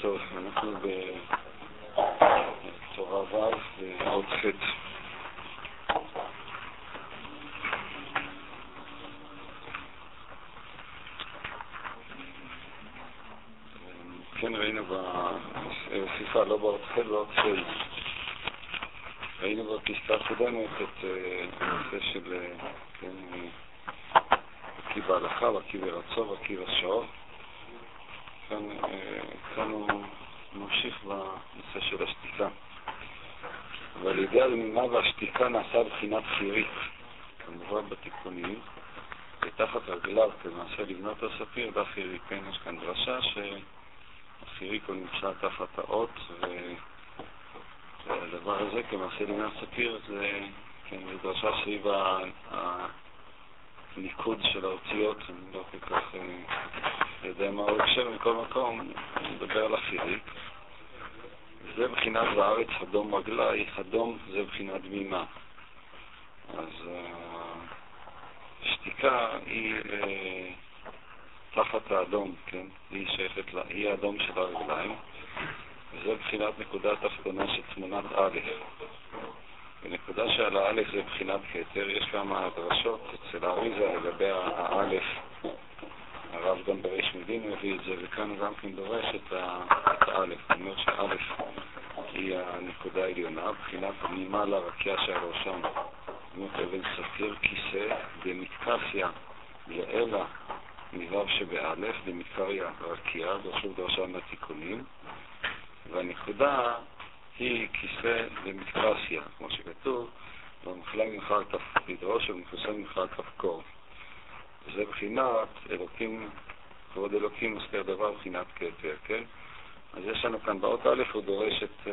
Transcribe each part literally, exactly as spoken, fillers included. טוב, אנחנו בתורה ו' ועוד חטא. כן, ראינו בסליחה, לא בעוד חטא, בעוד חטא. ראינו בפסקה הקודמת את הנושא של כי בהלכה, כי ברצון, כי בשעור. כאן, כאן הוא ממשיך בנושא של השתיקה. ועל ידי הדמימה והשתיקה נעשה בחינת חירית, כמובן בתיקונים, ותחת רגליו כמעשה לבנות הספיר והחיריק. כן, יש כאן דרשה שהחיריק הוא נמצא תחת האות, והדבר הזה כמעשה לבנות הספיר זה, כן, דרשה סביב ה... ניקוד של האותיות, אני לא כל כך יודע מה הוא הקשר. מכל מקום, אני מדבר על החיריק. זה בחינת בארץ, חדום רגלי, חדום זה בחינת דמימה. אז השתיקה היא תחת האדום, כן? היא שייכת לה, היא האדום של הרגליים. זה בחינת נקודה תחתונה של תמונת א'. בנקודה שעל האלף זה בחינת כתר, יש כמה דרשות אצל האריזה לגבי האלף, הרב גם בראש מדין מביא את זה, וכאן גם כן דורש את האלף. זאת אומרת שהאלף היא הנקודה העליונה, בחינת נימה לרקיע שהראשון מוטבל ספיר כיסא במתקסיה יעלה מזרב שבאלף במתקריה רקיע, דרשו דרשה מהתיקונים, והנקודה היא כיסא למתקרסיה, כמו שכתוב, ומחלה ממך לדרוש ומחוסה ממך תפקור. זה בחינת אלוקים, כבוד אלוקים מזכיר דבר בחינת כתר, כן? אז יש לנו כאן באות א', הוא דורש את,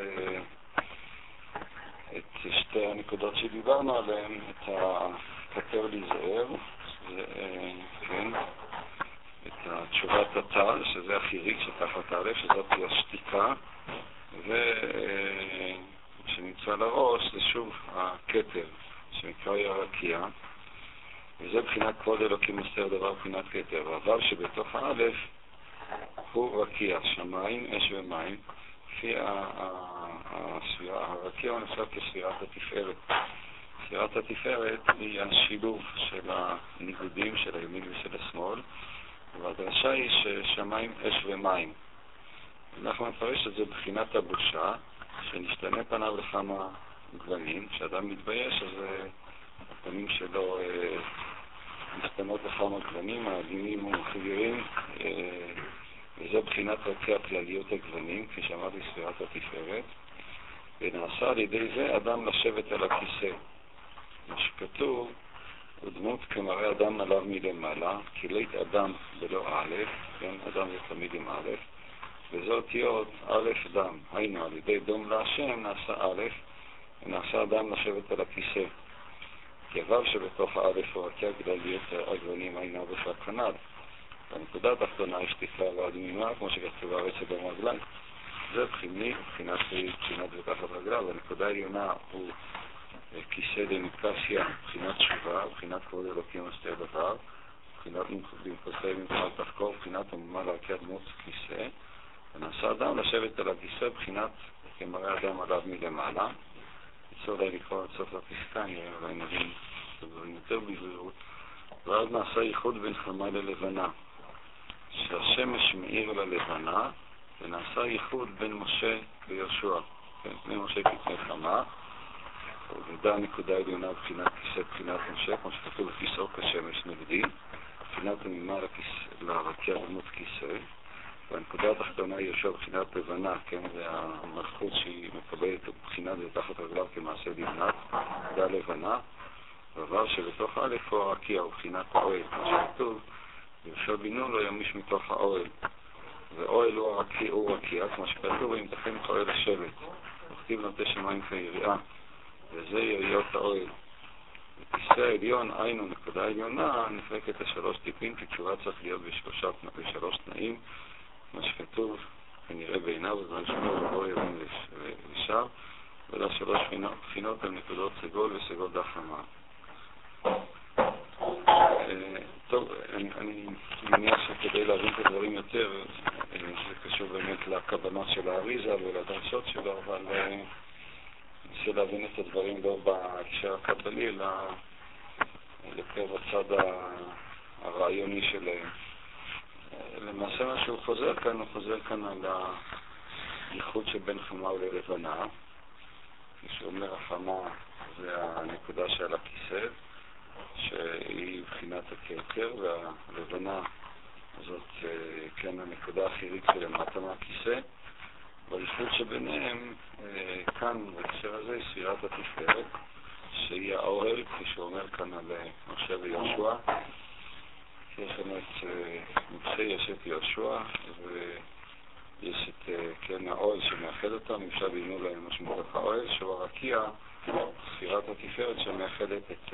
את שתי הנקודות שדיברנו עליהן, את הכתר להיזהר, כן? את התשובת התל, שזה החיריק שתחת א', שזאת השתיקה, ושנמצא לראש זה שוב הכתר שנקרא ירקיע, וזה בחינת כבוד אלוקים מסתר דבר בחינת כתר. אבל שבתוך האלף הוא רקיע, שמיים, אש ומים, לפי הרקיע הוא נפסד כספירת התפארת. ספירת התפארת היא השילוב של הניגודים של הימין ושל השמאל, והדרשה היא ששמיים, אש ומים. אנחנו נפרש את זה בחינת הבושה, שנשתנה פניו לכמה גוונים. כשאדם מתבייש, אז הפנים שלו אה, משתנות לכמה גוונים, האדומים ומחבירים, אה, וזה בחינת רצי הכלליות הגוונים, כפי שאמרתי, ספירת התפארת. ונעשה על ידי זה אדם לשבת על הכיסא. מה שכתוב, הוא דמות כמראה אדם עליו מלמעלה, כי לית אדם בלא א', כן, אדם זה תמיד עם א', וזה אותיות א' דם, היינו על ידי דום להשם נעשה א', ונעשה אדם לשבת על הכיסא. כבר שבתוך הא' הוא רקיע כדי להיות הגוונים היינו ושכנד. בנקודה התחתונה יש תפלה והדמימה, כמו שכתוב הארץ אדם רגליים. זה בחיני, בחינת ותחת רגליו. בנקודה העליונה הוא כיסא דמיקסיה, בחינת תשובה, בחינת כבוד אלוקים מסתר דבר, בחינת במקוסי ממחל תחקור, בחינת הממה להקיע דמות כיסא. ונעשה אדם לשבת על הכיסא בחינת כמראה אדם עליו מלמעלה. יצא אולי לקרוא את סוף הפסקה, נראה אולי נבין את הדברים יותר בזהירות. ואז נעשה ייחוד בין חמה ללבנה, שהשמש מאיר ללבנה, ונעשה ייחוד בין משה ויהושע. בין משה כתני חמה, ובדה הנקודה העליונה בחינת כיסא בחינת משה, כמו שכתוב לכיסאו כשמש נגדי, בחינת המימה לרקיע דמות כיסא. והנקודה התחתונה היא יושב בחינת לבנה, כן, והמלכות שהיא מקבלת בחינת ותחת רגליו כמעשה לבנת, זה הלבנה. ועבר שבתוך א' הוא הרקיע, הוא בחינת האוהל, כמו שכתוב, יהושע בן נון לא ימיש מתוך האוהל. ואוהל הוא הרקיע, הוא רקיע, כמו שכתוב, אם תכן את האוהל השבט, וכתיב נוטה שמיים כיריעה, וזה יריות האוהל. בכיסא העליון, היינו, נקודה העליונה, נפרקת לשלוש טיפים, כי תשובה צריך להיות בשלוש תנאים. מה שכתוב, ונראה בעיניו, בזמן שמו ובו יבין ושר, ולא שלוש בחינות על נקודות סגול וסגול דחמה. טוב, אני מניח הגישות שלו, אבל בשביל להבין את הדברים לא בהקשר הקבלי, אלא יותר בצד הרעיוני שלהם. למעשה מה שהוא חוזר כאן, הוא חוזר כאן על הייחוד שבין חמה ולבנה. כשאומר החמה זה הנקודה שעל הכיסא, שהיא בחינת הכתר, והלבנה זאת כן הנקודה האחרית שלמטה מהכיסא. והייחוד שביניהם כאן בהקשר הזה היא ספירת התפארת, שהיא האוהל, כפי שאומר כאן על משה ויהושע. יש לנו את משה, יש את יהושע, ויש את כן האוהל שמאחד אותם, אפשר בינו להם משמעות האוהל, שהוא הרקיע, ספירת התפארת שמאחדת את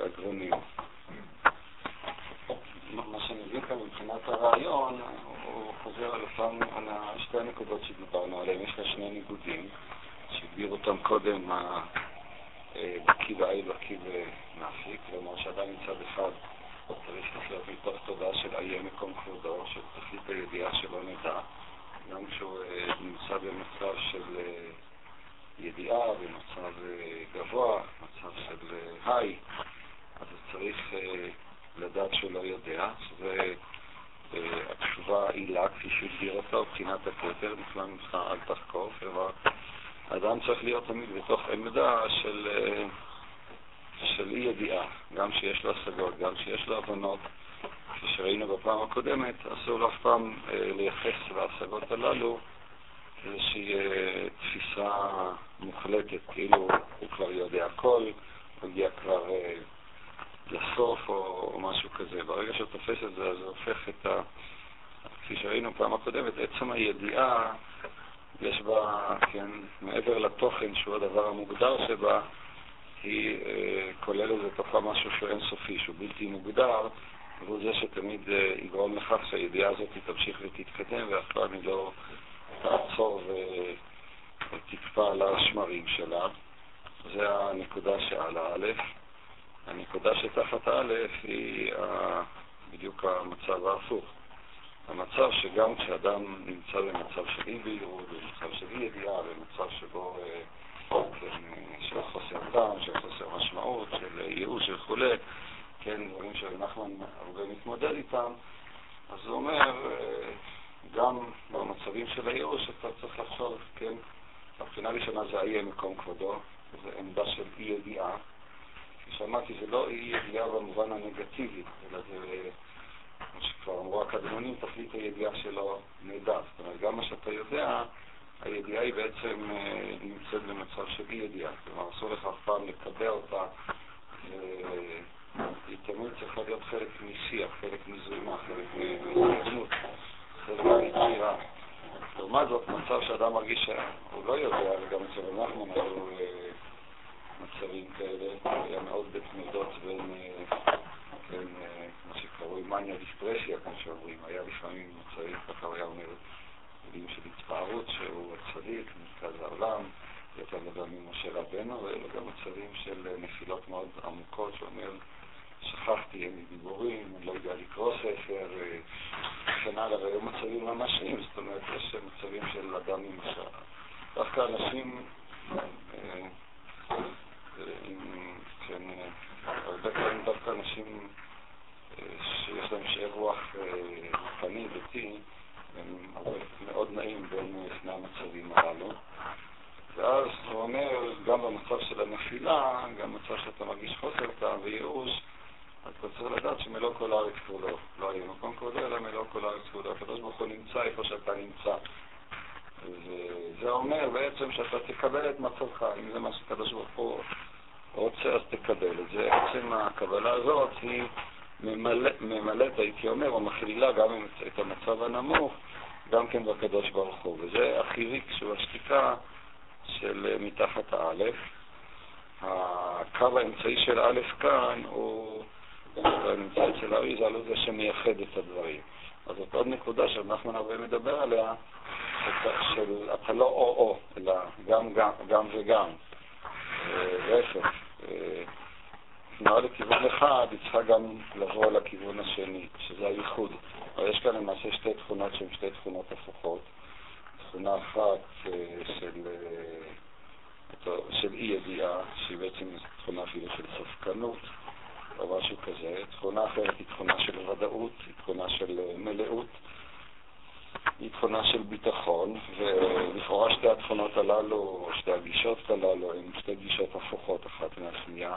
הגרונים. מה שנבין כאן מבחינת הרעיון, הוא חוזר על שתי הנקודות שדיברנו עליהן. יש לה שני ניגודים שהגדיר אותם קודם בקי בעי ובקי במאפיק, כלומר שאדם מצד אחד צריך לחיות מתוך תודעה של איה מקום כבודו, של תכלית הידיעה שלא נדע, גם כשהוא נמצא במצב של ידיעה, במצב גבוה, במצב של היי, אז צריך לדעת שהוא לא יודע, שזה התשובה עילה כפי שהגדיר אותה, מבחינת הכתר, נפלא ממך אל תחקור, אבל האדם צריך להיות תמיד בתוך עמדה של, של אי ידיעה, גם שיש לה השגות, גם שיש לה הבנות. כפי שראינו בפעם הקודמת, אסור לה אף פעם לייחס להשגות הללו איזושהי תפיסה מוחלטת, כאילו הוא כבר יודע הכל, הוא הגיע כבר לסוף או, או משהו כזה. ברגע שהוא תופס את זה, זה הופך את ה... כפי שראינו פעם הקודמת, עצם הידיעה יש בה, כן, מעבר לתוכן שהוא הדבר המוגדר שבה, היא אה, כוללת לתוכה משהו שהוא אינסופי, שהוא בלתי מוגדר, והוא זה שתמיד אה, יגרום לכך שהידיעה הזאת תמשיך ותתקדם, ואף פעם היא לא תעצור ותקפה על השמרים שלה. זה הנקודה שעל האלף. הנקודה שתחת האלף היא בדיוק המצב ההפוך. המצב שגם כשאדם נמצא במצב של אי בהירות, במצב של אי ידיעה, במצב שבו של חוסר טעם, של חוסר משמעות, של ייאוש וכו', כן, דברים שנחמן הרבה מתמודד איתם, אז זה אומר, גם במצבים של הייאוש אתה צריך לחשוב, כן, הבחינה ראשונה זה איה מקום כבודו, זה עמדה של אי ידיעה. כשאמרתי, זה לא אי ידיעה במובן הנגטיבי, אלא זה... כמו שכבר אמרו הקדמונים, תכלית הידיעה שלא נדע. זאת אומרת, גם מה שאתה יודע, הידיעה היא בעצם נמצאת במצב של אי ידיעה. כלומר, אסור לך אף פעם לקבע אותה. היא תמיד צריכה להיות חלק משיח, חלק מזרימה, חלק מזרימות, חלק מהיצירה. לעומת זאת, מצב שאדם מרגיש שהוא לא יודע, וגם אצל אנחנו נראו מצבים כאלה, היה מאוד בתנודות בין... כן, מה שקרוי מניה דיספרסיה, כמו שאומרים, היה לפעמים מצבים, ככה הוא היה אומר, מילים של התפארות, שהוא הצדיק, מרכז העולם, יותר לדבר ממשה רבנו, ואלו גם מצבים של נפילות מאוד עמוקות, שאומר, שכחתי, אין לי דיבורים, אני לא יודע לקרוא ספר, וכן הלאה, והיו מצבים ממשים, זאת אומרת, יש מצבים של אדם ממשל. דווקא אנשים... כן, הרבה פעמים דווקא אנשים שיש להם שאיר רוח פני דתי, הם מאוד נעים בין שני המצבים הללו. ואז הוא אומר, גם במצב של הנפילה, גם במצב שאתה מרגיש חוסר טעם וייאוש, אתה צריך לדעת שמלוא כל הארץ כולו, לא היה מקום כולו, אלא מלוא כל הארץ כולו. הקדוש ברוך הוא נמצא איפה שאתה נמצא. וזה אומר בעצם שאתה תקבל את מצבך, אם זה מה שקדוש ברוך הוא רוצה, אז תקבל את זה. עצם הקבלה הזאת היא ממלאת, הייתי אומר, או מכלילה גם את המצב הנמוך, גם כן בקדוש ברוך הוא. וזה החיריק שבשתיקה של מתחת האלף. הקו האמצעי של האלף כאן הוא, האמצעי של הארי, זה עלו זה שמייחד את הדברים. אז זאת עוד נקודה שאנחנו הרבה מדבר עליה, של אתה לא או-או, אלא גם, גם, גם וגם. רפף. תנועה לכיוון אחד, היא צריכה גם לבוא לכיוון השני, שזה הייחוד. אבל יש כאן למעשה שתי תכונות שהן שתי תכונות הפוכות. תכונה אחת של של אי ידיעה, שהיא בעצם תכונה אפילו של ספקנות או משהו כזה. תכונה אחרת היא תכונה של ודאות, היא תכונה של מלאות, היא תכונה של ביטחון, ולכאורה שתי התכונות הללו, או שתי הגישות הללו, הן שתי גישות הפוכות אחת מהשנייה.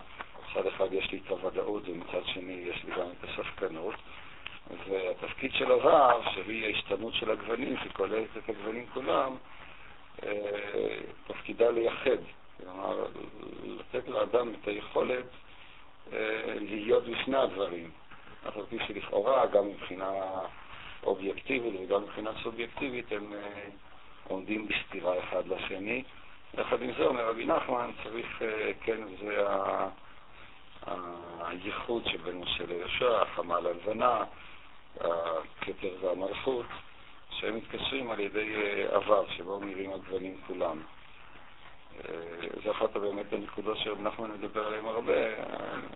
מצד אחד יש לי את הוודאות ומצד שני יש לי גם את הספקנות, והתפקיד של הרב, שהיא ההשתנות של הגוונים, שכוללת את הגוונים כולם, תפקידה לייחד, כלומר לתת לאדם את היכולת להיות בשני הדברים. אנחנו חושבים שלכאורה, גם מבחינה אובייקטיבית וגם מבחינה סובייקטיבית, הם עומדים בסתירה אחד לשני. יחד עם זה אומר רבי נחמן, צריך, כן, זה הייחוד שבין משה ליהושע, החמה ללבנה, הכתר והמלכות, שהם מתקשרים על ידי עבר, שבו נראים הגוונים כולם. זו אחת באמת הנקודה שאנחנו נדבר עליהם הרבה.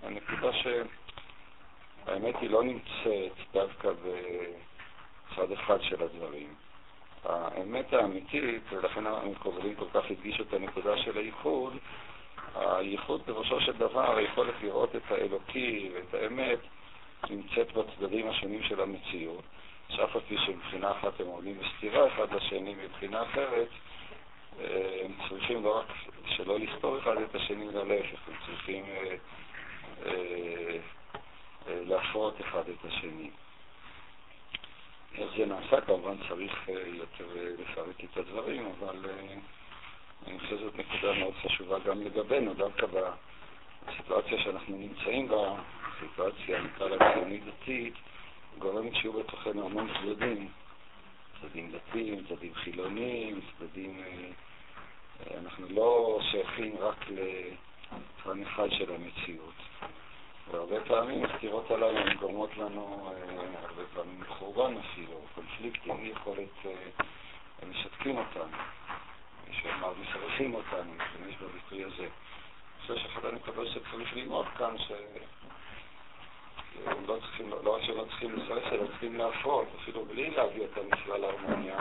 הנקודה שהאמת היא לא נמצאת דווקא בצד אחד של הדברים. האמת האמיתית, ולכן המקובלים כל כך הדגישו את הנקודה של הייחוד, הייחוד בראשו של דבר, היכולת לראות את האלוקי ואת האמת, נמצאת בצדדים השונים של המציאות. שאף על פי שמבחינה אחת הם עולים בסתירה אחד לשני, מבחינה אחרת הם צריכים לא רק שלא לסתור אחד את השני ולהפך, הם צריכים אה, אה, אה, להפרות אחד את השני. איך זה נעשה? כמובן צריך אה, יותר לפרט את הדברים, אבל אה, אני חושב זאת נקודה מאוד חשובה גם לגבינו, דווקא בסיטואציה שאנחנו נמצאים בה, סיטואציה המקרה הציונית דתית, גורם שיהיו בתוכנו המון צדדים, צדדים דתיים, צדדים חילונים, צדדים... אנחנו לא שייכים רק לפן אחד של המציאות. והרבה פעמים הסתירות הללו הן גורמות לנו, הרבה פעמים חורבן אפילו, קונפליקטים, יכולת, הם משתקים אותנו, שאומר, מסרחים אותנו, יש בביטוי הזה. אני חושב שאחד הנקודות שצריך ללמוד כאן, ש... לא צריכים, לא רק שלא צריכים לסרס, אלא צריכים להפרות, אפילו בלי להביא את המפלל להרמוניה.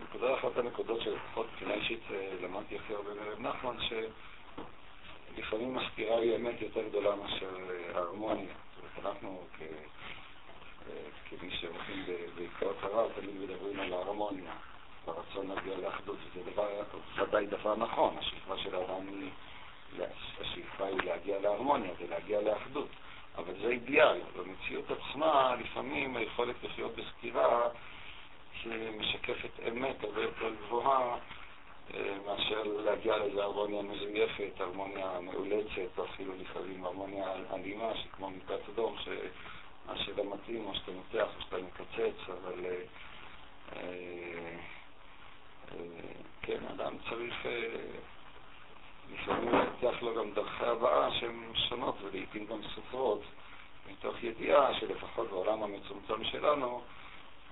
הנקודה אחת הנקודות שלפחות מבחינה אישית למדתי הכי הרבה מרב נחמן, שלפעמים הסתירה היא אמת יותר גדולה מאשר ההרמוניה. אנחנו כמי שהולכים בעקבות הרב תמיד מדברים על ההרמוניה, ברצון להגיע לאחדות, וזה ודאי דבר נכון. השאיפה של הרם היא, השאיפה היא להגיע להרמוניה, זה להגיע לאחדות. אבל זה אידיאל. במציאות עצמה, לפעמים היכולת לחיות בסתירה שמשקפת אמת הרבה יותר גבוהה מאשר להגיע לאיזו הרמוניה מזויפת, הרמוניה מאולצת, או אפילו לפעמים הרמוניה אלימה, שכמו מיטת אדום, שמה שלא מתאים, או שאתה מותח, או שאתה מקצץ, אבל... כן, אדם צריך... לפעמים להצליח לו גם דרכי הבאה שהן שונות ולעיתים גם סופרות, מתוך ידיעה שלפחות בעולם המצומצם שלנו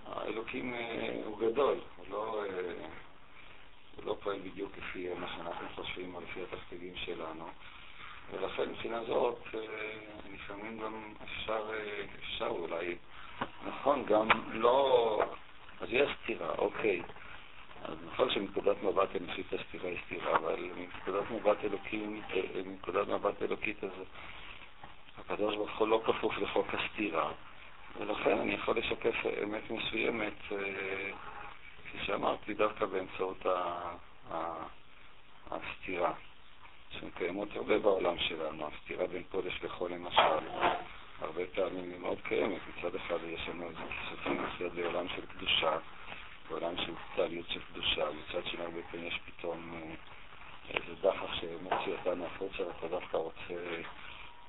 האלוקים הוא גדול, הוא לא, הוא לא פועל בדיוק כפי מה שאנחנו חושבים או לפי התכתיבים שלנו, ולכן מבחינה זאת לפעמים גם אפשר, אפשר אולי נכון גם לא, אז יש סתירה, אוקיי, אז נכון שמנקודת מבט אנושית הסתירה היא סתירה, אבל מנקודת מבט אלוקית, מנקודת מבט אלוקית, אז הקדוש ברוך הוא לא כפוף לחוק הסתירה, ולכן אני יכול לשקף אמת מסוימת, כפי שאמרתי, דווקא באמצעות הסתירה, שמקיימות הרבה בעולם שלנו. הסתירה בין קודש לחול למשל, הרבה פעמים היא מאוד קיימת. מצד אחד יש לנו איזה כיסופים מסויד בעולם של קדושה, בעולם של טליות של קדושה, מצד שני הרבה פעמים יש פתאום איזה דחף שמוציא אותנו החוצה, ואתה דווקא רוצה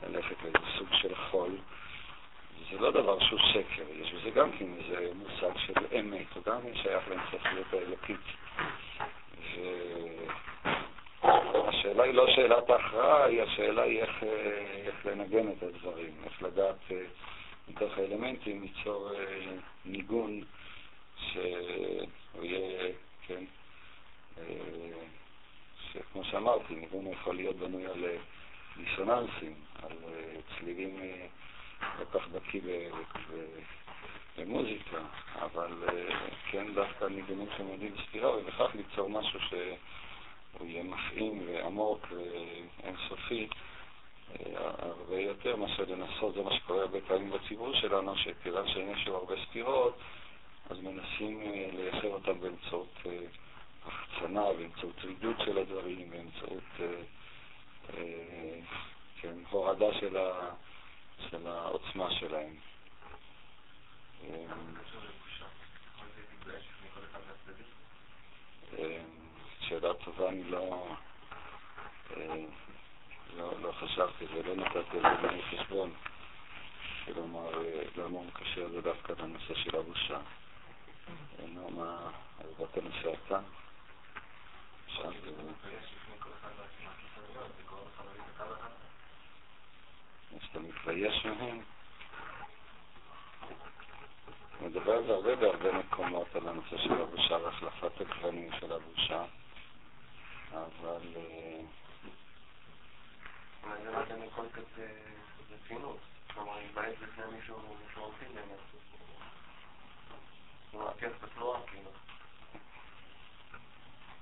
ללכת לאיזה סוג של חול. זה לא דבר שהוא שקר, יש בזה גם כן איזה מושג של אמת, הוא גם שייך לנצחיות האלוקית. והשאלה היא לא שאלת ההכרעה, היא השאלה היא איך, איך לנגן את הדברים, איך לדעת מתוך האלמנטים ליצור ניגון שהוא יהיה, כן, שכמו שאמרתי, ניגון יכול להיות בנוי על דיסוננסים, על צלילים כל כך בקי במוזיקה, אבל כן דווקא ניגון מנגנון חמודי לסתירה, ובכך ליצור משהו שהוא יהיה מפעים ועמוק ואינסופי הרבה יותר מאשר לנסות. זה מה שקורה הרבה פעמים בציבור שלנו, שכיוון שיש לו הרבה סתירות, אז מנסים לייצר אותם באמצעות החצנה, באמצעות רידוד של הדברים, באמצעות כן, הורדה של, ה... של העוצמה שלהם. שאלה טובה, אני לא לא חשבתי ולא נתתי לזה מחשבון, כלומר למה הוא מקשר זה דווקא לנושא של הבושה. אינו מה, אז באת הנושא אתה? שאלת את זה. אז אתה מתבייש מהם? מדבר על זה הרבה בהרבה מקומות, על הנושא של הבושה והחלפת הגוונים של הבושה, אבל אני לא יודע לכל כזה רצינות, כלומר, אני בא את זה לפני מישהו משמעותי באמת. הוא מעקף בתנועה, כאילו.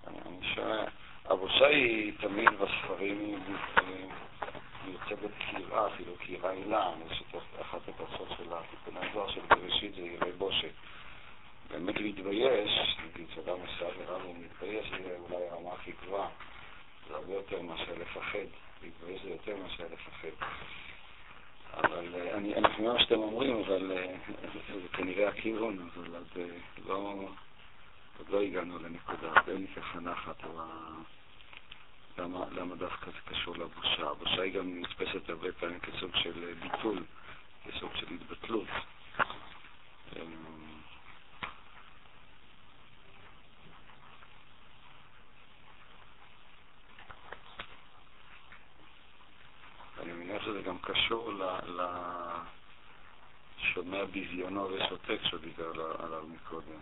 אני חושב, הבושה היא תמיד בספרים מיוצגת קרעה, אפילו קרעה עילה, יש את אחת התרצות של התיקון הזו, של בראשית זה יראה בושת. באמת להתבייש, נגיד שגם עושה ורב הוא מתבייש, זה אולי הרמה הכי גבוהה. זה הרבה יותר מאשר לפחד, להתבייש זה יותר מאשר לפחד. אבל אני מבין מה שאתם אומרים, אבל זה כנראה הכיוון, אבל עוד לא הגענו לנקודה, אין לי ככה נחת, למה דווקא זה קשור לבושה. הבושה היא גם נתפסת הרבה פעמים כסוג של ביטול, כסוג של התבטלות. אני מניח שזה גם קשור לשומע ביזיונו ושותק שדיבר עליו מקודם.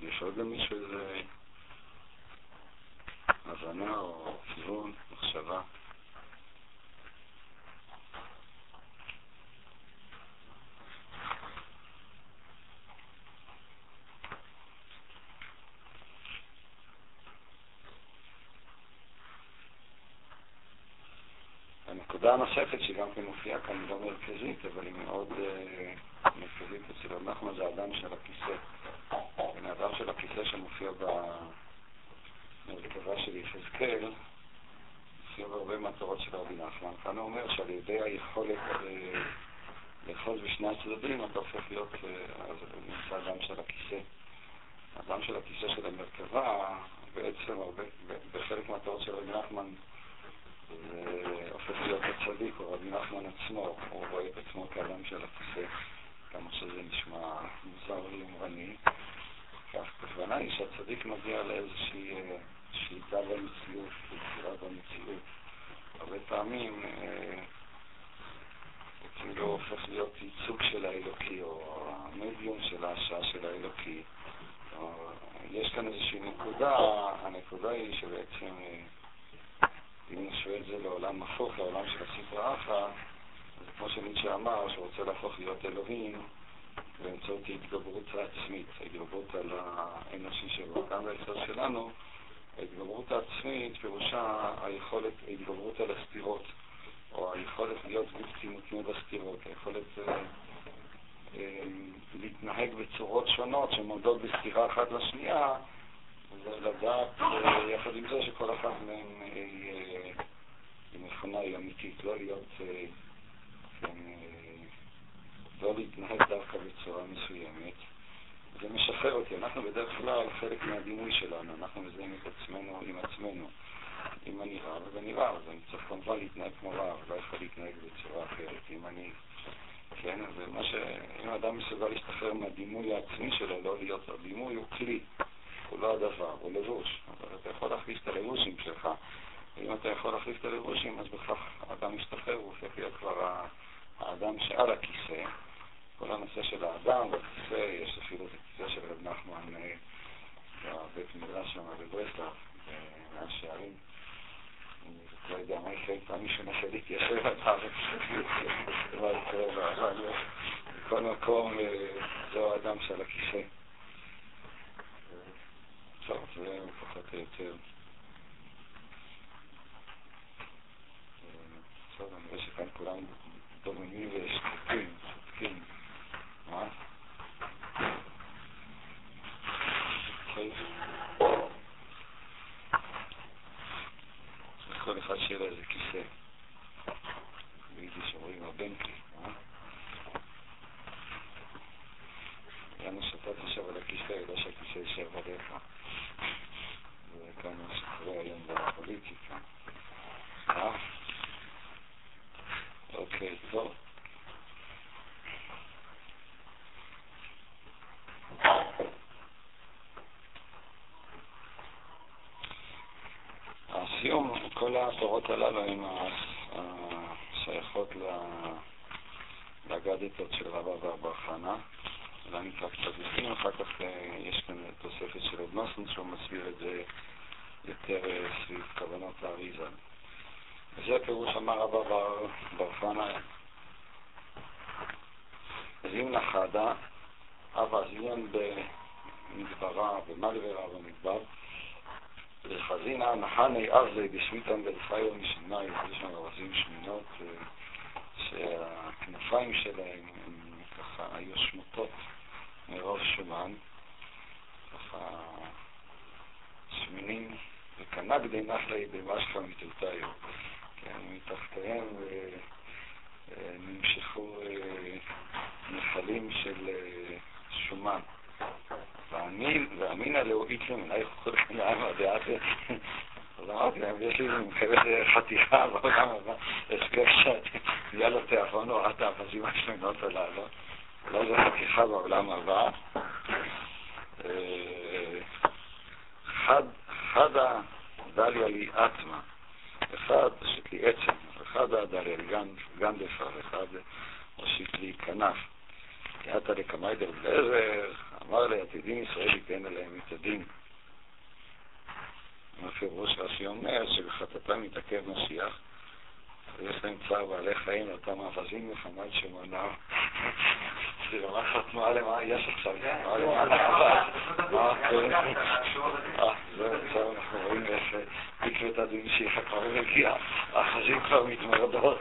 יש עוד למישהו איזה הבנה או כיוון, מחשבה? הנקודה הנוספת שגם כן מופיעה כאן לא מרכזית, אבל היא מאוד uh, מרכזית אצל אנחנו, זה האדם של הכיסא. הנה האדם של הכיסא שמופיע במרכבה של יחזקאל, מופיע בהרבה מטרות של רבי נחמן. כאן הוא אומר שעל ידי היכולת uh, לאחוז בשני הצדדים, אתה הופך להיות, uh, אז נמצא האדם של הכיסא. האדם של הכיסא של המרכבה, בעצם הרבה, בחלק מטרות של רבי נחמן, זה הופך להיות הצדיק, או רבי נחמן עצמו, הוא רואה את עצמו כאדם של הכיסא, כמה שזה נשמע מוזר ולמרני. כך כוונה היא שהצדיק מגיע לאיזושהי שאיתה במציאות, בצירה במציאות. הרבה פעמים זה לא הופך להיות ייצוג של האלוקי, או המדיום של ההשעה של האלוקי. יש כאן איזושהי נקודה, הנקודה היא שבעצם אם נשווה את זה לעולם הפוך, לעולם של הספרה אחת, אז כמו שניטשה אמר, שהוא רוצה להפוך להיות אלוהים באמצעות ההתגברות העצמית, ההתגברות על האנושי שלו. גם בהקשר שלנו, ההתגברות העצמית פירושה היכולת, ההתגברות על הסתירות, או היכולת להיות בלתי מותנה בסתירות, היכולת אה, אה, להתנהג בצורות שונות שמודות בסתירה אחת לשנייה, ולדעת יחד עם זה שכל אחת מהם היא נכונה, היא אמיתית, לא להיות, לא להתנהג דווקא בצורה מסוימת. זה משחרר אותי, אנחנו בדרך כלל חלק מהדימוי שלנו, אנחנו מזהים את עצמנו עם עצמנו, אם אני רב, אז אני רב, אז אני צריך כמובן להתנהג כמו רב, לא יכול להתנהג בצורה אחרת, אם אני, כן, אז מה ש... אם האדם מסוגל להשתחרר מהדימוי העצמי שלו, לא להיות, הדימוי הוא כלי. הוא לא הדבר, הוא לבוש, אבל אתה יכול להחליף את הלבושים שלך. אם אתה יכול להחליף את הלבושים, אז בכך האדם משתחרר, הוא הופך להיות כבר האדם שעל הכיסא. כל הנושא של האדם בכיסא, יש אפילו את הכיסא של רב נחמן בבית מדרש שם בברסלב, מהשערים. אני לא יודע מה איך כל פעם מישהו נסה להתיישב על הארץ, אבל בכל מקום זהו האדם שעל הכיסא. טוב, זה פחות או יותר. טוב, אני רואה שכאן כולם דוממים ושתקים, שתקים. מה? כל אחד שיהיה לה איזה כיסא. ביידיש אומרים הבנקלי, אה? יאנו שאתה תשב על הכיסא, לא שהכיסא יישב עליך. זה כאן מה שקורה היום בפוליטיקה. אה? אוקיי, טוב. כל התורות הללו הן השייכות לגדתות של רבא בר בר חנה. אני אקרא קצת בפנים, אחר כך יש כאן תוספת של עוד מסן שהוא מסביר את זה יותר סביב כוונות האריזה. וזה הפירוש אמר רבא בר בר חנה. זיון החדה, אבל זיון במדברה, במדברה במדבר. לחזינה נחני ארזי בשמיטן ולחיון משנאי, יש שם ארזים שמינות שהכנפיים שלהם ככה היו שמוטות מרוב שומן, ככה שמינים, וכנה גדי נחלי במשכה מתלתיו, כן, מתחתיהם נמשכו נחלים של שומן. ואמין עליהו איתלם, אולי חולך נעמה דעת, אז אמרתי להם, יש לי ממחבת חתיכה, אבל גם אמרה, אסכף שאתם, יהיה לו תיאבון או עד האפזים השמנות הללו, אולי זו חתיכה בעולם הבא. חדה דליה לי אטמה, אחד ראשית לי עצם, וחדה דליה לי גנדפה, אחד ראשית לי כנף. יעתה לקמאי דל בעזר, אמר לי, עתידים ישראל ייתן אליהם את הדין. הפירוש רש"י אומר שבחטאתם מתעכב משיח, ויש להם צער בעלי חיים, אותם מאפזים מחמת שמנם. זה ממש חתמה למה יש עכשיו, מה למה נעבד. זהו, עכשיו אנחנו רואים איך תקוות הדין שיחה כבר מגיעה, האחזים כבר מתמרדות.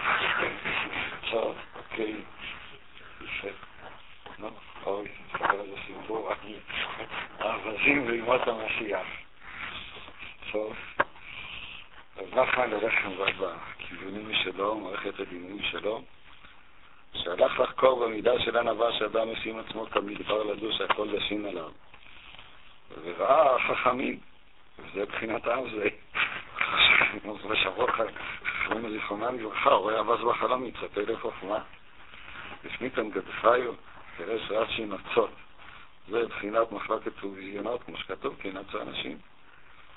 טוב, אוקיי. נו, אוי, תסתכל על זה סיפור, האבזים ואימות המשיח. טוב, אז נחמן הולך כבר בכיוונים שלו, מערכת הדימויים שלו, שהלך לחקור במידה של הנבא שאדם משים עצמו תמיד דבר לדוש, הכל דשין עליו. וראה חכמים, וזה בחינת העם זה, בשבוע חכמים לזיכרונם לברכה, רואה אבז בחלום, יצפה לחוכמה, בשמיטן גדפיו, תראה שרש"י נצות, זה בחינת מחלקת ובליונות, כמו שכתוב, כי נצו אנשים.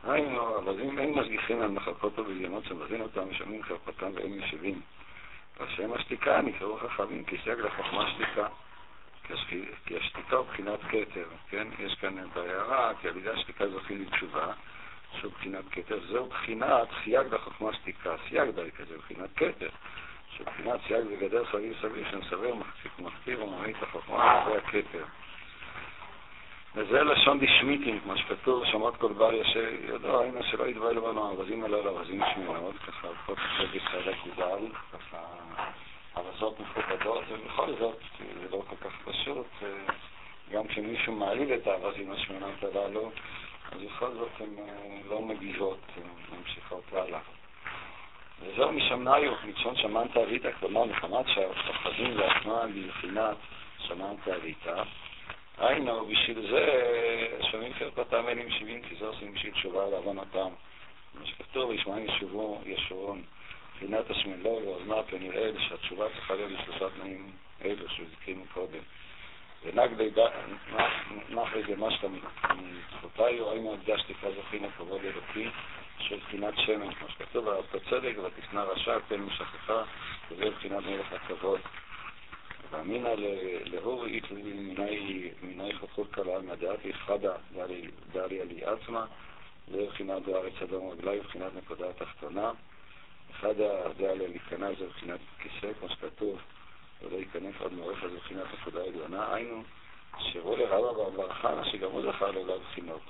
היינו, אבזים אין משגיחים על מחלקות ובליונות, שמזין אותם משלמים חרפתם והם ישבים. בשם השתיקה נקראו חכמים, כי סייג לחכמה שתיקה, כי השתיקה הוא בחינת כתר, כן? יש כאן בהערה, כי על ידי השתיקה זוכים לתשובה, שהוא בחינת כתר, זהו בחינת סייג לחכמה שתיקה, סייג דרכה, זה בחינת כתר. שבחינת סייג וגדר סביב סביב שמסבר מחציק מחפיר ומעית החוכמה אחרי הכתר. וזה לשון דשמיטים, כמו שכתוב, שמות כל בר ישר, ידוע, הנה שלא ידבע אלו בנו, אבזים אלו אלו, אבזים שמינות, ככה, כל כך ישראל הגודל, ככה, אבזות מפוקדות, ובכל זאת, זה לא כל כך פשוט, גם כשמישהו מעליב את האבזים השמינות הללו, אז בכל זאת הן לא מגיבות, הן ממשיכות הלאה. וזהו משמנאיו, מלשון שמנת אביטה, כלומר מחמת שהאחזים לעצמם בבחינת שמנת אביטה. היינו, בשביל זה שומעים חרפתם ואין עם שבעים, כי זה עושים בשביל תשובה להבנתם. מה שכתוב, ישמעים ישובו ישורון, בחינת השמלו ואוזנה פן יראל, שהתשובה צריכה להיות לשלושה תנאים אלו שהזכירו קודם. ונח לגמש מתחותיו, היינו הקדשתי כזכין הכבוד אלוקי, של בחינת שמן, כמו שכתוב, ואהבת צדק ותשנא רשע, תן משכך, וזה בחינת מלך הכבוד. ואמינה להור איתלים מיני חפות קלה, מהדעת יחדה דליה לי עצמה, זה בחינת דוארץ אדום רגלי, ובחינת נקודה התחתונה, אחד זה על להיכנע זה מבחינת קשה, כמו שכתוב, ולא ייכנף עד מעורף הזה מבחינת עבודה עליונה, היינו שרוא לרבה בר בר חנה שגם הוא זכר לעולה בחינות.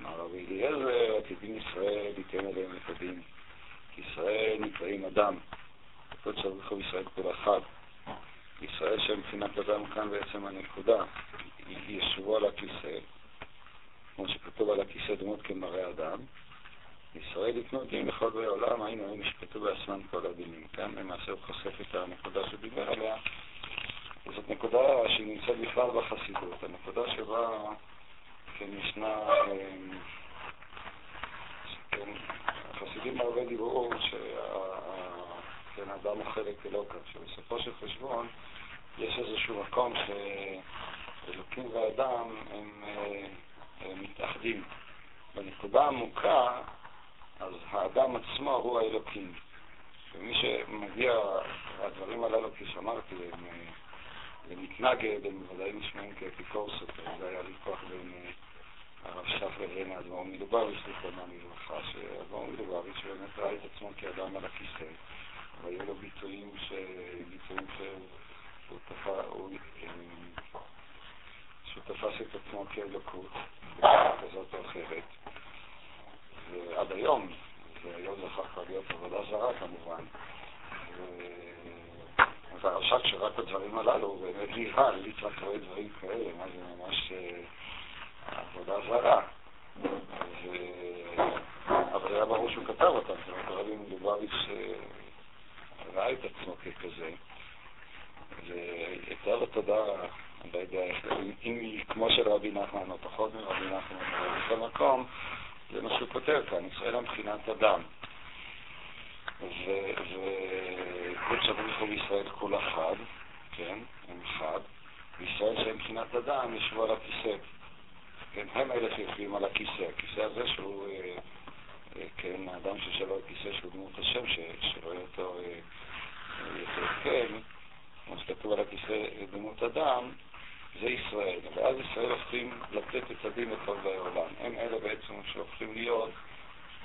אמר רבי אליעזר, עתידים ישראל ייתן עליהם לפדים, כי ישראל נקראים אדם, וכל שרחוב ישראל כל אחד. ישראל שמבחינת אדם כאן בעצם הנקודה, ישבו על הכיסא, כמו שכתוב על הכיסא דמות כמראה אדם, ישראל יקנו דין לכל בי העולם, היינו הם ישפטו בעצמם כל הדינים. כאן למעשה הוא חושף את הנקודה שדיבר עליה, וזאת נקודה שנמצאת בכלל בחסידות, הנקודה שבה כן ישנה חסידים הרבה דיברו שהאדם הוא חלק אלוקה, שבסופו של חשבון יש איזשהו מקום שאלוקים ואדם הם מתאחדים. בנקודה העמוקה אז האדם עצמו הוא האלוקים, ומי שמגיע הדברים הללו כפי שאמרתי למתנגד הם ודאי נשמעים כאפיקורסות. זה היה לי כוח בין הרב שף לבין האדמו"ר מלובביץ' זיכרונו לברכה, שהאדמו"ר מלובביץ' באמת ראה את עצמו כאדם על הכיסא, והיו לו ביטויים שהוא תפס את עצמו כאלוקות כזאת או אחרת, ועד היום, והיום זה אחר כך להיות עבודה זרה כמובן. והרש"ק שראה את הדברים הללו, הוא באמת נבהל, ליצחק רואה דברים כאלה, מה זה ממש עבודה זרה. אבל היה ברור שהוא כתב אותם, זאת אומרת, רבי מלובביץ' ראה את עצמו ככזה, והייתה לו תודה, אני לא יודע, אם היא כמו של רבי נחמן או פחות מרבי נחמן, בכל מקום, זה מה שהוא כותב כאן, ישראל מבחינת אדם. וכל שבריחו בישראל כל אחד, כן, הם אחד. בישראל שהם מבחינת אדם ישבו על הכיסא. כן, הם אלה שיושבים על הכיסא. הכיסא הזה שהוא, כן, האדם ששלו על כיסא שהוא דמות השם, שלא יותר כן, כמו שכתוב על הכיסא דמות אדם, זה ישראל, ואז ישראל הופכים לתת את הדין לכל באי עולם. הם אלה בעצם שהופכים להיות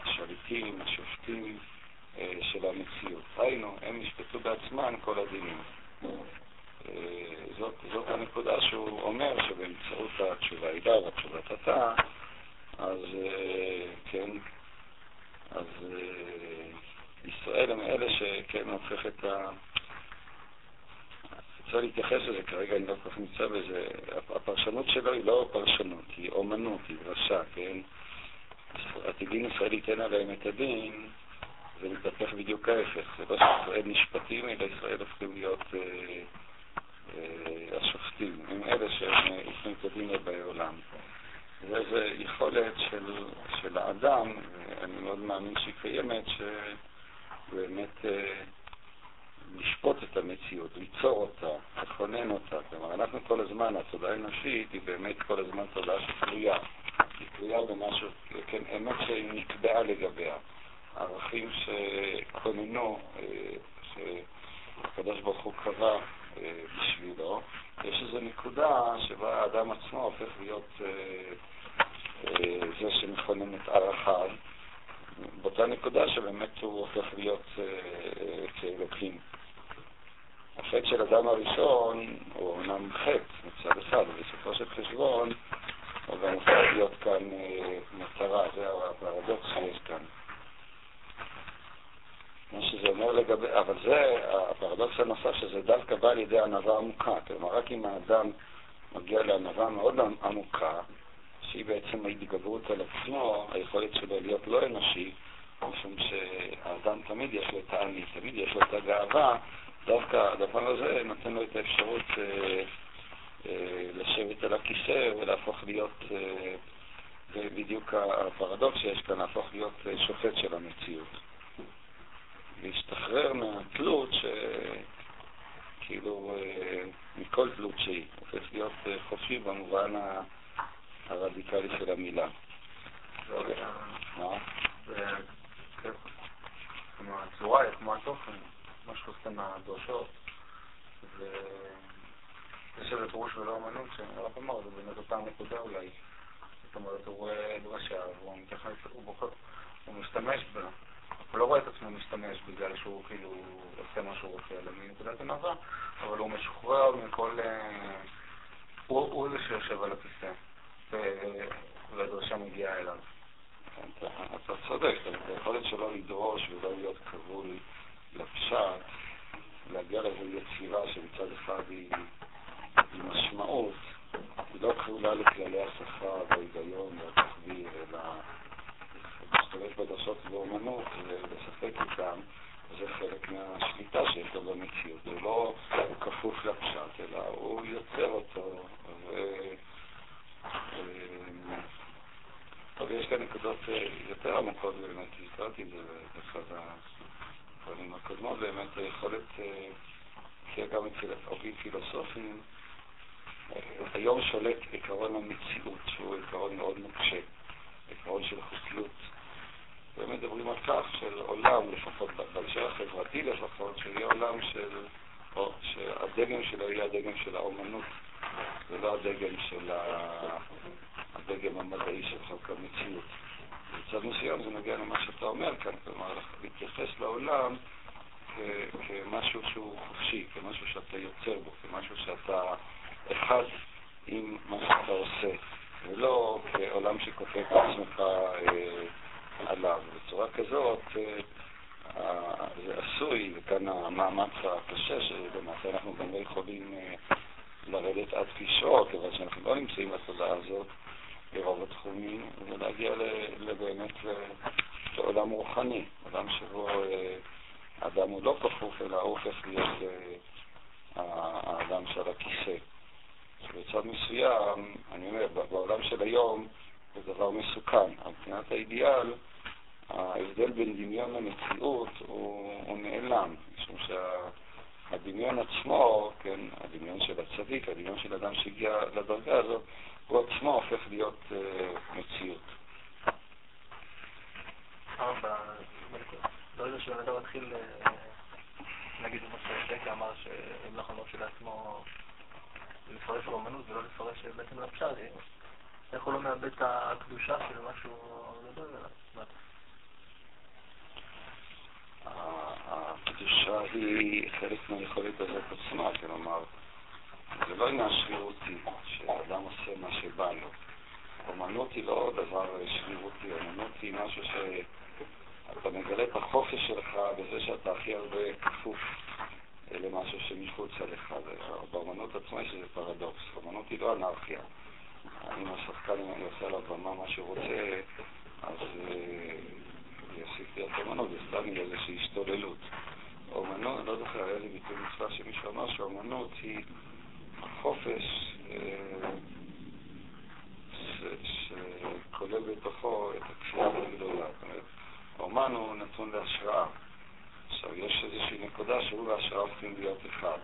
השליטים, השופטים אה, של המציאות. היינו, הם נשפטו בעצמם כל הדינים. אה, זאת, זאת הנקודה שהוא אומר שבאמצעות התשובה הידע והתשובת התא, אז אה, כן, אז אה, ישראל הם אלה שכן הופך את ה... צריך להתייחס לזה, כרגע אני לא כל כך נמצא בזה. הפרשנות שלו היא לא פרשנות, היא אומנות, היא דרשה, כן? עתידים ישראל ייתן עליהם את הדין, זה מתהפך בדיוק ההפך. זה לא שישראל נשפטים, אלא ישראל הופכים להיות אה, אה, השופטים, הם אלה שהם ייתנו את הדין לבאי עולם. זה איזו יכולת של, של האדם, אני מאוד מאמין שהיא קיימת, שבאמת... אה, לשפוט את המציאות, ליצור אותה, לכונן אותה. כלומר, אנחנו כל הזמן, התודעה האנושית היא באמת כל הזמן תודעה שתלויה. היא תלויה במשהו, כן, אמת שנקבעה לגביה. ערכים שכוננו, שהקדוש ברוך הוא קבע בשבילו. יש איזו נקודה שבה האדם עצמו הופך להיות זה שמכונן את ערכיו. באותה נקודה שבאמת הוא הופך להיות כאלוקים. החטא של אדם הראשון הוא אמנם חטא מצד אחד, ובסופו של חשבון הוא גם הופך להיות כאן מטרה, זה הפרדוקס שיש כאן. מה שזה אומר לגבי, אבל זה הפרדוקס הנוסף שזה דווקא בא לידי ענווה עמוקה, כלומר רק אם האדם מגיע לענווה מאוד עמוקה, שהיא בעצם ההתגברות על עצמו, היכולת שלו להיות לא אנושי, משום שהאדם תמיד יש לו את העני, תמיד יש לו את הגאווה, דווקא הדבר הזה נותן לו את האפשרות אה, אה, לשבת על הכיסא ולהפוך להיות, אה, זה בדיוק הפרדוקס שיש כאן, להפוך להיות אה, שופט של המציאות. להשתחרר מהתלות שכאילו, אה, מכל תלות שהיא, הופך להיות אה, חופשי במובן ה... הרדיקלי של המילה. מה? זה כמו הצורה, כמו התוכן, מה שחוסתם הדרשות. יש איזה פירוש ולא אמנות, שרק אמר, זה באמת אותה נקודה אולי. זאת אומרת, הוא רואה דרשה, הוא משתמש בה. לא רואה את עצמו משתמש בגלל שהוא כאילו עושה מה שהוא רוצה למי נקודת המעבר, אבל הוא משוחרר מכל... הוא זה שיושב על הכיסא, והדרשה מגיעה אליו. אתה צודק, אתה יכול להיות שלא לדרוש ולא להיות כבול לפשט, להגיע לזה יצירה שמצד אחד היא משמעות, היא לא כבולה לכללי השפה וההיגיון והתחביר, אלא להשתמש בדרשות ואומנות ולשחק איתם, זה חלק מהשליטה שיש לו במציאות. זה לא כפוף לפשט, אלא הוא יוצר אותו. טוב, יש כאן נקודות יותר עמוקות, באמת הזכרתי באחד הפנים הקודמות, באמת היכולת תהיה גם אצל הוגים פילוסופיים. היום שולט עיקרון המציאות, שהוא עיקרון מאוד נוקשה, עיקרון של חוקיות. באמת מדברים על כך של עולם, לפחות בהקשר החברתי לפחות, שיהיה עולם של, או שהדגם שלו יהיה הדגם של האומנות, ולא הדגם של הדגם המדעי של חוק המציאות. בצד מסוים זה נוגע למה שאתה אומר כאן, כלומר, להתייחס לעולם כמשהו שהוא חופשי, כמשהו שאתה יוצר בו, כמשהו שאתה אחד עם מה שאתה עושה, ולא כעולם שכופה את עצמך עליו. בצורה כזאת זה עשוי, וכאן המאמץ הקשה שבמעשה אנחנו גם לא יכולים לרדת עד פישור, כיוון שאנחנו לא נמצאים בתודעה הזאת ברוב התחומים, ולהגיע באמת לעולם רוחני, עולם שבו האדם הוא לא כפוף אלא הופך להיות האדם של הכיסא. בצד מסוים, אני אומר, בעולם של היום זה דבר מסוכן. על פניית האידיאל, ההבדל בין דמיון למציאות הוא, הוא נעלם, משום שהדמיון עצמו, כן, הדמיון של הצדיק, הדמיון של אדם שהגיע לדרגה הזו, הוא עצמו הופך להיות אה, מציאות. ארבע, ברגע שהאדם מתחיל, נגיד כמו שדקה אמר, שאם לא חמור של עצמו לפרש אומנות ולא לפרש בעצם לפשט, איך הוא לא מאבד את הקדושה של משהו גדול אליו? הקדושה היא חלק מהיכולת הזאת עצמה, כלומר, זה לא עניין שרירותי, שהאדם עושה מה שבא לו. אומנות היא לא דבר שרירותי, אומנות היא משהו שאתה מגלה את החופש שלך בזה שאתה הכי הרבה כפוף למשהו שמחוץ עליך. באומנות עצמה יש איזה פרדוקס, אומנות היא לא אנרכיה. אם השחקן יעשה עליו במה מה שרוצה, אז יפסיק להיות אמנות, זה סתם איזושהי השתוללות. אמנות, אני לא זוכר, היה לי ביטוי מצווה שמישהו אמר שהאמנות היא חופש שכולל בתוכו את הכפייה הגדולה. האמן הוא נתון להשראה. עכשיו, יש איזושהי נקודה שהוא והשראה הופכים להיות אחד.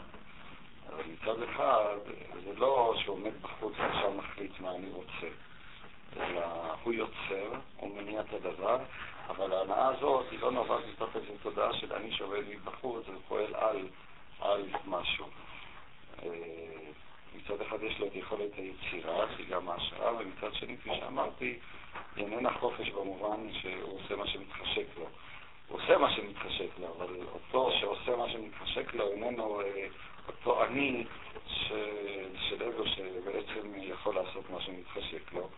אבל מצד אחד, זה לא שעומד בחוץ ועכשיו מחליט מה אני רוצה, אלא הוא יוצר, הוא מניע את הדבר, אבל ההנאה הזאת היא לא נובעת מתוך איזו תודעה של אני שעובד מבחוץ, זה פועל על, על משהו. מצד אחד יש לו את יכולת היצירה, היא גם ההשראה, ומצד שני, כפי שאמרתי, היא איננה חופש במובן שהוא עושה מה שמתחשק לו. הוא עושה מה שמתחשק לו, אבל אותו שעושה מה שמתחשק לו איננו... אותו אני של אגו שבעצם יכול לעשות מה שמתחשק לו.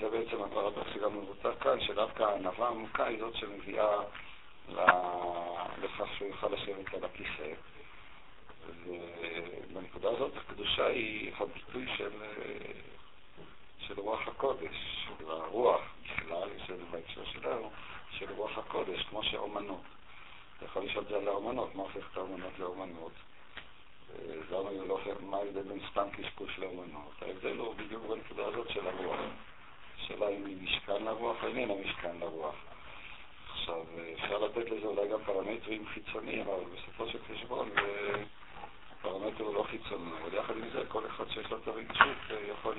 זה בעצם הפרדוקס שגם מבוצע כאן, שדווקא הענווה העמוקה היא זאת שמביאה לכך שהוא יוכל לשבת על הכיסא. ובנקודה הזאת הקדושה היא הביטוי של רוח הקודש, של הרוח בכלל, של בהקשר שלנו, של רוח הקודש, כמו שאומנות. אתה יכול לשאול את זה על האומנות, מה הופך את האומנות לאומנות? מה ההבדל בין סתם קשקוש לאומנות? ההבדל הוא בדיוק בנקודה הזאת של הרוח. השאלה אם היא משכן לרוח או איננה משכן לרוח. עכשיו, אפשר לתת לזה אולי גם פרמטרים חיצוניים, אבל בסופו של חשבון פרמטר הוא לא חיצוני. אבל יחד עם זה, כל אחד שיש לו את הרגישות יכול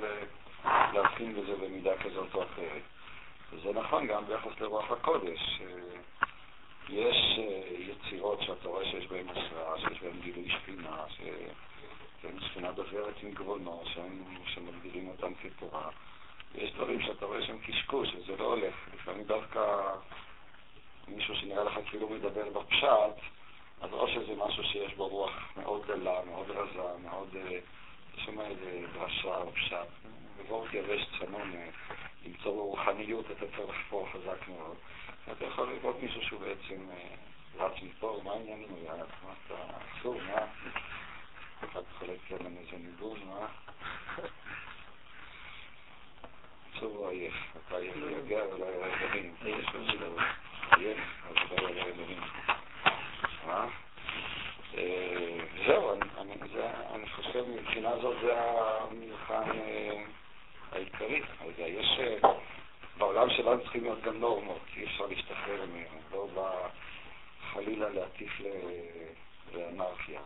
להבחין בזה במידה כזאת או אחרת. וזה נכון גם ביחס לרוח הקודש. יש יצירות שאתה רואה שיש בהן השראה, שיש בהן גילוי שכינה, שהן שכינה דוברת עם גבונו, שמגדירים אותם כתורה. יש דברים שאתה רואה שהם קשקוש, וזה לא הולך. לפעמים דווקא מישהו שנראה לך כאילו מדבר בפשט, אז או שזה משהו שיש בו רוח מאוד דלה, מאוד רזה, מאוד שומע איזה דרשה או פשט. בבורט יבש צנון, למצוא ברוחניות אתה צריך פה חזק מאוד. אתה יכול לראות מישהו שהוא בעצם רץ מפה, מה העניינים? מה אתה אסור? מה? אתה חולק לנו איזה ניגון? מה? עצוב עייף, אתה עייף להגיע ולא ירדרים. יש לו שלא עייף, אז לא ירדרים. מה? זהו, אני חושב מבחינה זאת זה המלחן העיקרי. יש בעולם שלנו צריכים להיות גם נורמות, אי אפשר להשתחרר מהם, לא בחלילה להטיף לאנרכיה,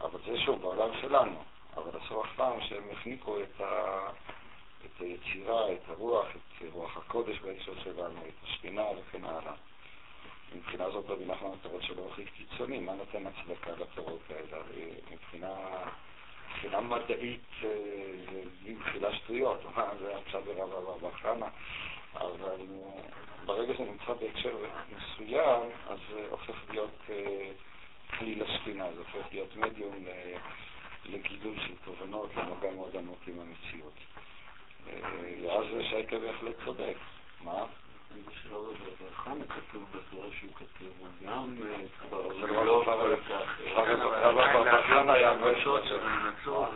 אבל זה שוב בעולם שלנו. אבל עשו אף פעם שהם הכניקו את היצירה, את הרוח, את רוח הקודש באישות שלנו, את השכינה וכן הלאה. מבחינה זאת רבי נחמן התורות שלו הכי קיצוני, מה נותן הצדקה לתורות האלה? מבחינה מדעית זה מבחינה שטויות, זה הצד הרבה בר בר חנה, אבל ברגע זה נמצא בהקשר מסוים, אז הופך להיות כלי לשכינה, זה הופך להיות מדיום לגידול של תובנות, למגע מאוד עמוק עם המציאות. אז שייקה בהחלט צודק. מה? אני שלא רואה בברחן הכתוב בצורה שהוא כתוב גם לא ברחן היה בשוט של נמצוא,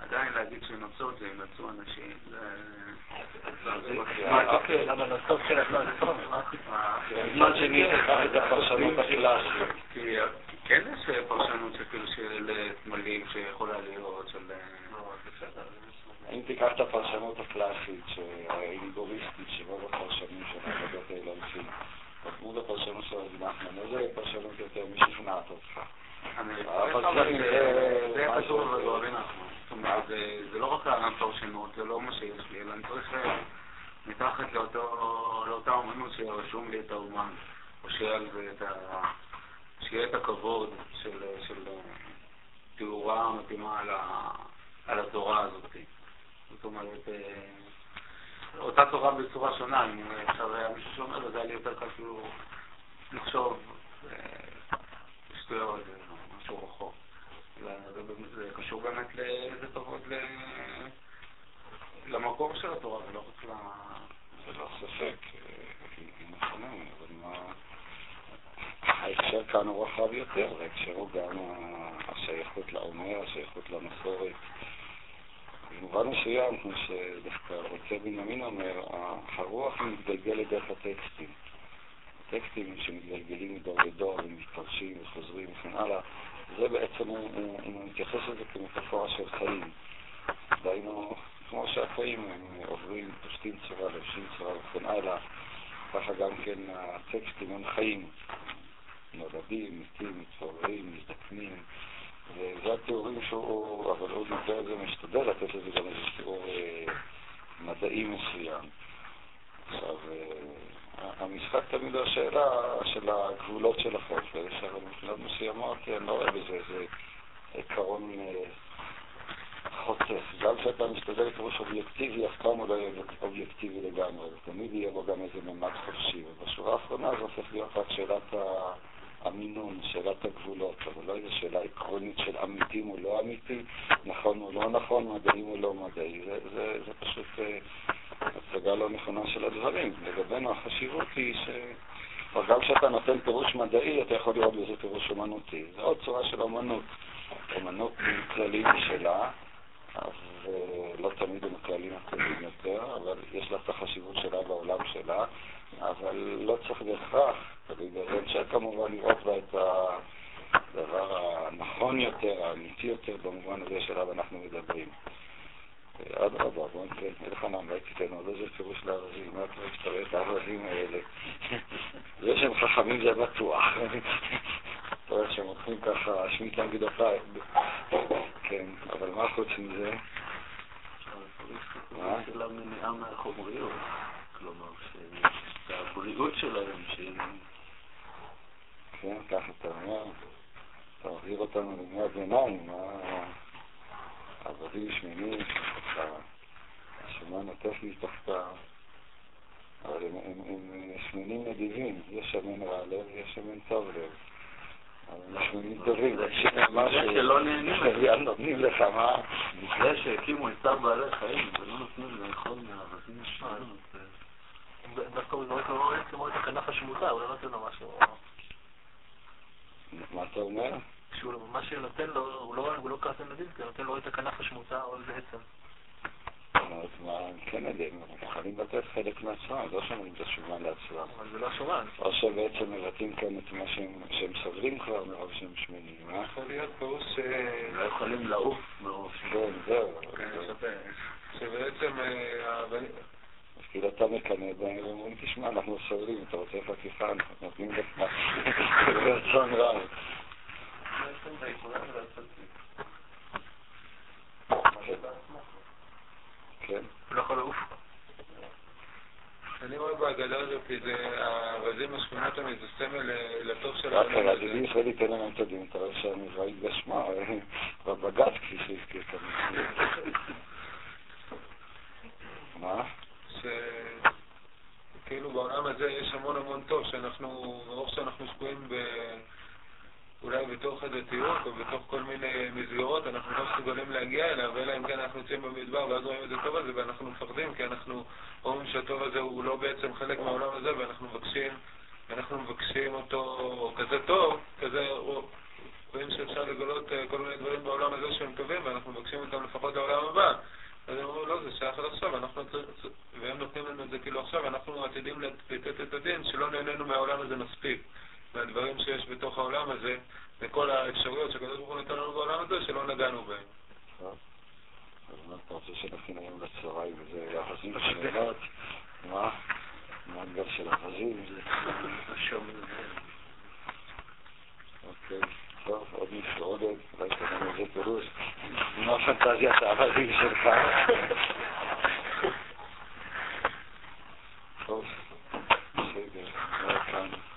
ועדיין להגיד שנמצוא זה נמצוא אנשים למה נמצוא שלך לא נמצוא זמן שנמצא את הפרשנות הכילה כן יש פרשנות של תמלים שיכולה להיות של אם תיקח את הפרשנות הקלאסית, האליגוריסטית, שבו בפרשנים של ההגדות האלה הולכים, תקמו לפרשנות של רבי נחמן, איזה פרשנות יותר משכנעת אותך? זה חשוב אבל לא רבי נחמן. זאת אומרת, זה לא רק הפרשנות, זה לא מה שיש לי, אלא אני צריך מתחת לאותה אומנות שרשום לי את האומן, או שיהיה את הכבוד של תיאורה מתאימה על התורה הזאת. זאת אומרת, אותה תורה בצורה שונה, אם אפשר היה מישהו שאומר, זה היה לי יותר כאילו לחשוב שטויות, משהו רחוק. זה קשור באמת לאיזה כבוד למקום של התורה, ולא רק ל... זה לא ספק, היא נכונה, אבל מה... ההקשר כאן הוא רחב יותר, ההקשר הוא גם השייכות לעומר, השייכות למסורת. במובן מסוים, כמו שדווקא רוצה בנימין אומר, הרוח מתגלגלת דרך הטקסטים. הטקסטים שמתגלגלים מדור לדור, ומתפרשים וחוזרים וכן הלאה, זה בעצם, אם נתייחס לזה כמטפורה של חיים. דהיינו, כמו שהחיים הם עוברים, פושטים צורה, לבשים צורה וכן הלאה, ככה גם כן הטקסטים הם חיים. נולדים, מתים, מתפוררים, מזדקנים. וזה התיאורים שהוא, אבל הוא נדבר גם משתדל לתת לזה גם איזה תיאור מדעי מסוים. עכשיו, המשחק תמיד השאלה של הגבולות של החוק, אבל מבחינות מסוימות אני לא רואה בזה איזה עיקרון חוצף. גם כשאתה משתדל לתיאור שאובייקטיבי, אף פעם הוא לא יהיה אובייקטיבי לגמרי, תמיד יהיה בו גם איזה ממד חופשי, ובשורה האחרונה זה הופך להיות רק שאלת ה... המינון, שאלת הגבולות, אבל לא איזו שאלה עקרונית של אמיתים או לא אמיתים, נכון או לא נכון, מדעים או לא מדעי. זה, זה, זה פשוט הצגה לא נכונה של הדברים. לגבינו החשיבות היא ש... גם כשאתה נותן פירוש מדעי, אתה יכול לראות בזה פירוש אומנותי. זו עוד צורה של אומנות. אומנות כללים שלה, אז לא תמיד הם כללים הכללים יותר, אבל יש לה את החשיבות שלה בעולם שלה, אבל לא צריך בהכרח, בגלל שכמובן לראות לה את הדבר הנכון יותר, האמיתי יותר, במובן הזה שלה ואנחנו מדברים. עד רבה, בואו נתראה, איך אני אמרתי תנו, עוד איזה פירוש לארזים, מה אתה מסתראה את הארזים האלה? זה שהם חכמים זה בטוח. אתה רואה שהם הולכים ככה, השמיט להנגדותיי. כן, אבל מה חוץ מזה? מה? זה לא מניעה מהחומריות. כלומר, שהבריאות שלהם, שהיא... כן, ככה אתה אומר, אתה עביר אותנו למאה ביניים, מה... עבדים שמנים, השמנה נוטף לי תחתה, אבל הם שמנים מגיבים, יש אמן רע לב, יש אמן טוב לב. אבל אנחנו נתדברים, תקשיב משהו, נותנים לך מה? בגלל שהקימו את צער בעלי חיים, ולא נותנים לאכול מהאבזים השם. דווקא הוא זורק לו אורץ כמו את הכנף השמוטה, הוא לא נותן לו משהו. מה אתה אומר? מה שנותן לו, הוא לא קרסן לדיב, הוא נותן לו את הכנף השמוטה או איזה עצם. אז מה, כן יודעים, אנחנו יכולים לתת חלק מהצורה, לא שאומרים את השומן להצורה. אבל זה לא שומן. או שבעצם מבטאים כאן את מה שהם סבלים כבר מרוב שהם שמנים. מה יכול להיות פירוש ש... לא יכולים לעוף מרוב שמנים. כן, זהו. שבעצם... אז כאילו אתה מקנה בהם, ואומרים, תשמע, אנחנו סבלים, אתה רוצה פקיפה, אנחנו נותנים לך מה. זה רצון רב. מה יש לנו את היכולה ולעצות לי? מה שאתה עצמך? כן. הוא לא יכול לעוף. אני רואה בעגלה הזאת, כי זה הרזים השכונות האלה, זה סמל לטוב של... רק הרזים ישראל ייתן לנו את הדין, אתה רואה שהמזרעה התגשמה, בבג"ץ כפי שהזכיר כאן. מה? שכאילו בעולם הזה יש המון המון טוב, שאנחנו, ברוך שאנחנו שקועים ב... אולי בתוך הדתיות או בתוך כל מיני מסגרות אנחנו לא מסוגלים להגיע אליו, אלא אם כן אנחנו יוצאים במדבר ואז רואים את הטוב הזה ואנחנו מפחדים, כי אנחנו רואים שהטוב הזה הוא לא בעצם חלק מהעולם הזה, ואנחנו מבקשים, ואנחנו מבקשים אותו כזה טוב, כזה רואים שאפשר לגלות כל מיני דברים בעולם הזה שהם טובים ואנחנו מבקשים אותם לפחות לעולם הבא. אז הם אומרים, לא, זה שייך עד עכשיו, והם נותנים לנו את זה כאילו עכשיו, אנחנו עתידים לתת את הדין שלא נהנינו מהעולם הזה מספיק. והדברים שיש בתוך העולם הזה, וכל האפשרויות שקדוש ברוך הוא נתן לנו בעולם הזה, שלא נגענו בהם. טוב. אז מה אתה רוצה שנכין היום לצהריים, וזה יחזים שאלות? מה? מה הגב של החזים? השום. אוקיי. טוב, עוד נפרדת, אולי תדענו איזה פירוש. מה פנטזיית העבדים שלך? טוב. בסדר. מה כאן?